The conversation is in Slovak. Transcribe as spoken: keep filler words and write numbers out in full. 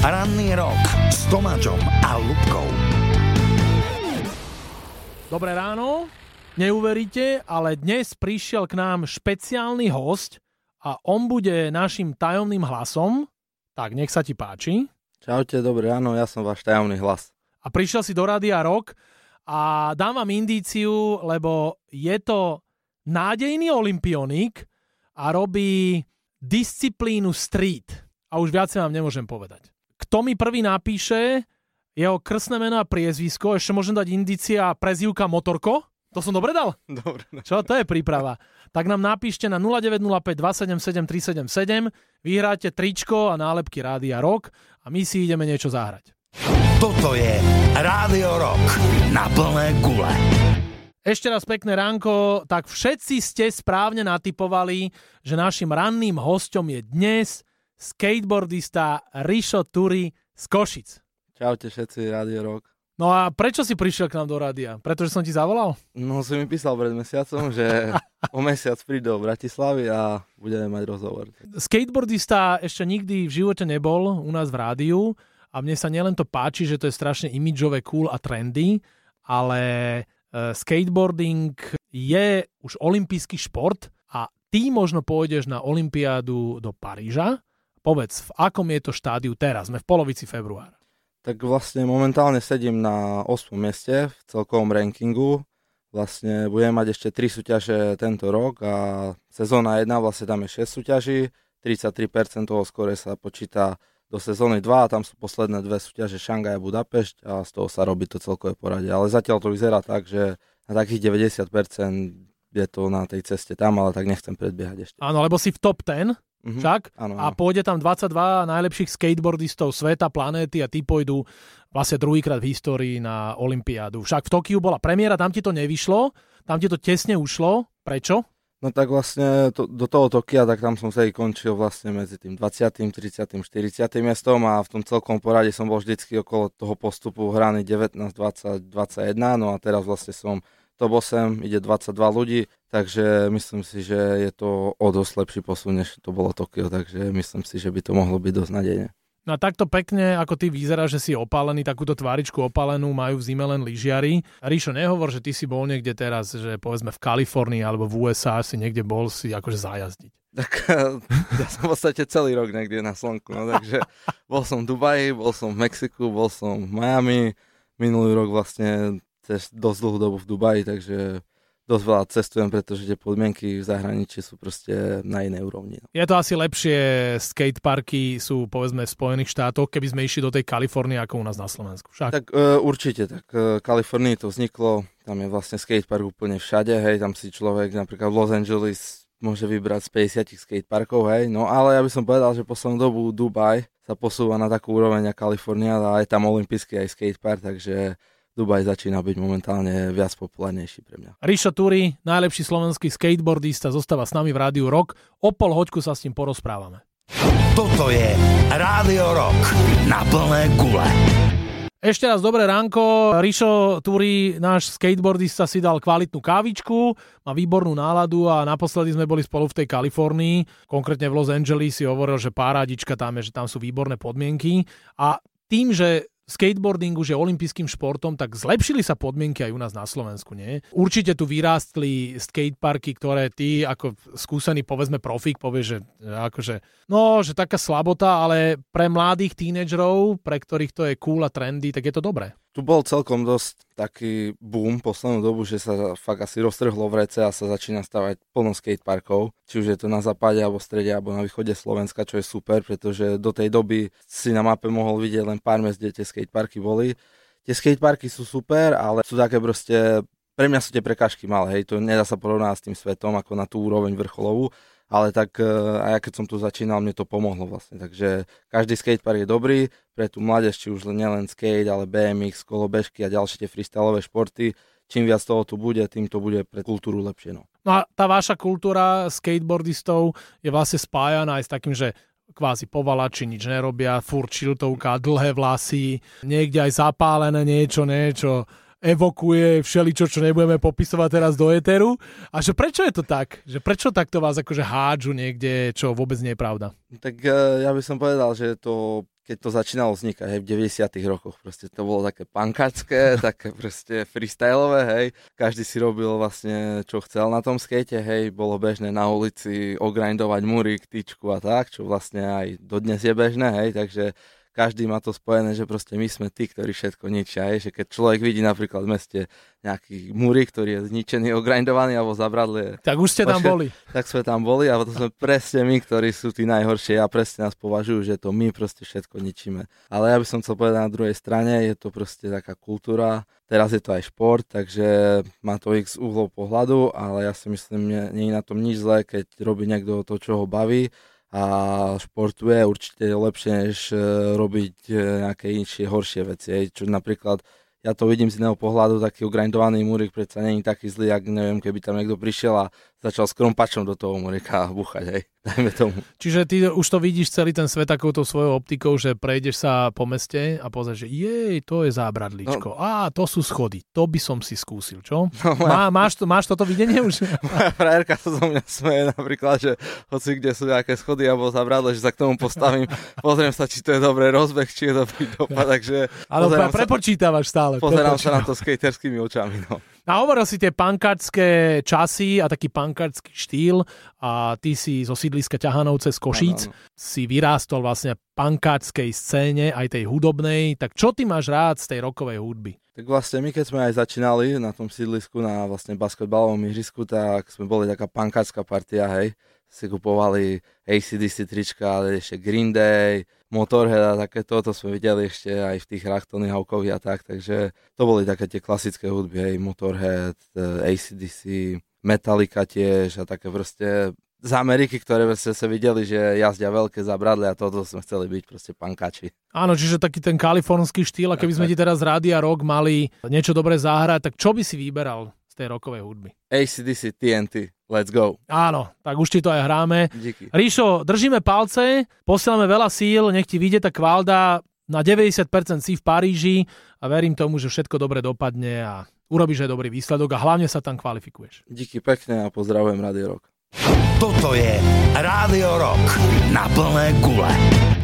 Ranný rock s Tomáčom a Ľubkou. Dobré ráno, neuveríte, ale dnes prišiel k nám špeciálny hosť a on bude našim tajomným hlasom. Tak, nech sa ti páči. Čaute, dobré ráno, ja som váš tajomný hlas. A prišiel si do Rádia Rock a dám vám indíciu, lebo je to nádejný olympionik a robí disciplínu street. A už viacej vám nemôžem povedať. Kto mi prvý napíše jeho krstné meno a priezvisko, ešte môžem dať indícia prezývka Motorko. To som dobre dal? Dobre. Čo? To je príprava. Tak nám napíšte na nula deväť nula päť dva sedem sedem tri sedem sedem, vyhráte tričko a nálepky Rádia Rock a my si ideme niečo zahrať. Toto je Rádio Rock na plné gule. Ešte raz pekné ránko, tak všetci ste správne natipovali, že našim ranným hosťom je dnes skateboardista Rišo Turý z Košic. Čaute všetci, Rádio Rock. No a prečo si prišiel k nám do rádia? Pretože som ti zavolal? No, si mi písal pred mesiacom, že o mesiac príde do Bratislavy a budeme mať rozhovor. Skateboardista ešte nikdy v živote nebol u nás v rádiu a mne sa nielen to páči, že to je strašne imidžové, cool a trendy, ale skateboarding je už olympijský šport a ty možno pôjdeš na olympiádu do Paríža. Povedz, v akom je to štádiu teraz? Sme v polovici februára. Tak vlastne momentálne sedím na ôsmom mieste v celkovom rankingu. Vlastne budem mať ešte tri súťaže tento rok a sezóna jedna, vlastne tam je šesť súťaží, tridsaťtri percent toho skore sa počíta do sezóny dva a tam sú posledné dve súťaže Šangaj a Budapešť a z toho sa robí to celkové poradie. Ale zatiaľ to vyzerá tak, že na takých deväťdesiat percent je to na tej ceste tam, ale tak nechcem predbiehať ešte. Áno, lebo si v top desať. Mm-hmm. Však? Ano, ano. A pôjde tam dvadsaťdva najlepších skateboardistov sveta, planéty a tí pôjdu vlastne druhýkrát v histórii na olympiádu. Však v Tokiu bola premiéra, tam ti to nevyšlo, tam ti to tesne ušlo. Prečo? No tak vlastne to, do toho Tokia, tak tam som sa i končil vlastne medzi tým dvadsiatym, tridsiatym, štyridsiatym miestom a v tom celkom porade som bol vždycky okolo toho postupu hraný devätnásť, dvadsať, dvadsaťjeden, no a teraz vlastne som top osem, ide dvadsaťdva ľudí, takže myslím si, že je to o dosť lepší posun, než to bolo Tokio, takže myslím si, že by to mohlo byť dosť nádejne. No a takto pekne, ako ty vyzeráš, že si opálený, takúto tváričku opálenú majú v zime len lyžiari. Rišo, nehovor, že ty si bol niekde teraz, že povedzme v Kalifornii alebo v ú es á si niekde bol si akože zajazdiť. Tak ja som v podstate celý rok niekde na slnku, no takže bol som v Dubaji, bol som v Mexiku, bol som v Miami, minulý rok vlastne tež dosť dlhú dobu v Dubaji, takže dosť veľa cestujem, pretože tie podmienky v zahraničí sú proste na inej úrovni. No. Je to asi lepšie, skateparky sú povedzme v Spojených štátoch, keby sme išli do tej Kalifornie ako u nás na Slovensku. Však? Tak e, určite, tak e, Kalifornii to vzniklo, tam je vlastne skatepark úplne všade, hej, tam si človek napríklad v Los Angeles môže vybrať z päťdesiat skateparkov, hej, no ale ja by som povedal, že poslednú dobu Dubaj sa posúva na takú úroveň a Kalifornia a je tam olympijský aj skatepark, takže Dubaj začína byť momentálne viac populárnejší pre mňa. Rišo Turý, najlepší slovenský skateboardista, zostáva s nami v Rádiu Rock. O pol hoďku sa s ním porozprávame. Toto je Rádio Rock na plné gule. Ešte raz dobré ránko. Rišo Turý, náš skateboardista, si dal kvalitnú kávičku, má výbornú náladu a naposledy sme boli spolu v tej Kalifornii. Konkrétne v Los Angeles si hovoril, že parádička tam je, že tam sú výborné podmienky a tým, že skateboarding už je olympijským športom, tak zlepšili sa podmienky aj u nás na Slovensku, nie? Určite tu vyrástli skateparky, ktoré ty ako skúsený, povedzme profík, povieš, že akože, no, že taká slabota, ale pre mladých tínedžerov, pre ktorých to je cool a trendy, tak je to dobré. Tu bol celkom dosť taký boom poslednú dobu, že sa fakt asi roztrhlo vrece a sa začína stavať plno skateparkov. Či už je to na západe, alebo v strede, alebo na východe Slovenska, čo je super, pretože do tej doby si na mape mohol vidieť len pár miest, kde tie skateparky boli. Tie skateparky sú super, ale sú také proste, pre mňa sú tie prekážky malé, hej, to nedá sa porovnať s tým svetom, ako na tú úroveň vrcholovú. Ale tak a ja keď som tu začínal, mne to pomohlo vlastne. Takže každý skatepark je dobrý pre tú mládež, či už nielen skate, ale bé em iks, kolobežky a ďalšie tie freestylové športy. Čím viac toho tu bude, tým to bude pre kultúru lepšie. No, no a tá vaša kultúra skateboardistov je vlastne spájaná aj s takým, že kvázi povalači, nič nerobia, furt čiltovka, dlhé vlasy, niekde aj zapálené niečo, niečo evokuje všeličo, čo nebudeme popisovať teraz do éteru. A že prečo je to tak? Že prečo takto vás akože hádžu niekde, čo vôbec nie je pravda? Tak ja by som povedal, že to, keď to začínalo vznikať, hej, v deväťdesiatych rokoch. Proste to bolo také punkácké, také proste freestyleové, hej. Každý si robil vlastne, čo chcel na tom skate, hej. Bolo bežné na ulici ogrindovať múrik, tyčku a tak, čo vlastne aj dodnes je bežné, hej. Takže každý má to spojené, že proste my sme tí, ktorí všetko ničia, hej. Že keď človek vidí napríklad v meste nejaký múrik, ktorý je zničený, ogrindovaný alebo zabradlý. Tak už ste tam Počkej, boli. Tak sme tam boli, ale to sme presne my, ktorí sú tí najhoršie a presne nás považujú, že to my proste všetko ničíme. Ale ja by som chcel povedať, na druhej strane je to proste taká kultúra, teraz je to aj šport, takže má to x uhlov pohľadu, ale ja si myslím, nie, nie je na tom nič zlé, keď robí niekto to, čo ho baví a športuje, určite je lepšie, než robiť nejaké inšie, horšie veci, hej. Čo napríklad ja to vidím z iného pohľadu, taký ugrindovaný múrik predsa nie je taký zlý, ak neviem, keby tam niekto prišiel a začal s krompačom do toho múrika búchať, hej, dajme tomu. Čiže ty už to vidíš celý ten svet takouto svojou optikou, že prejdeš sa po meste a pozrieš, že jej, to je zábradlíčko, no, á, to sú schody, to by som si skúsil, čo? No, moja... Má, máš, to, máš toto videnie už? Moja frajerka sa zo mňa smeje napríklad, že hoci kde sú nejaké schody alebo zábradle, že sa k tomu postavím, pozriem sa, či to je dobrý rozbeh, či je dobrý dopad, takže... Ale sa... prepočítavaš stále. Pozerám sa na to skaterskými očami, no. A hovoril si tie pankáčské časy a taký pankáčský štýl a ty si zo sídliska Ťahanovce z Košíc, no, no, no. si vyrástol vlastne pankáčskej scéne, aj tej hudobnej, tak čo ty máš rád z tej rockovej hudby? Tak vlastne my, keď sme aj začínali na tom sídlisku, na vlastne basketbalovom ihrisku, tak sme boli taká pankáčska partia, hej. Si kupovali á cé dé cé trička, ale ešte Green Day, Motorhead a takéto, to sme videli ešte aj v tých Rachtony, Haukovi a tak, takže to boli také tie klasické hudby, hej, Motorhead, á cé dé cé, Metallica tiež a také proste z Ameriky, ktoré ste sa videli, že jazdia veľké zabradle a toto sme chceli byť proste pankači. Áno, čiže taký ten kalifornský štýl, a keby sme ti teraz rádi a rock mali niečo dobré zahrať, tak čo by si vyberal z tej rockovej hudby? á cé dé cé, té en té. Let's go. Áno, tak už ti to aj hráme. Díky. Rišo, držíme palce, posielame veľa síl, nech ti vyjde tá kvalda, na deväťdesiat percent si v Paríži a verím tomu, že všetko dobre dopadne a urobíš aj dobrý výsledok a hlavne sa tam kvalifikuješ. Díky pekne a pozdravujem Rádio Rock. Toto je Rádio Rock na plné gule.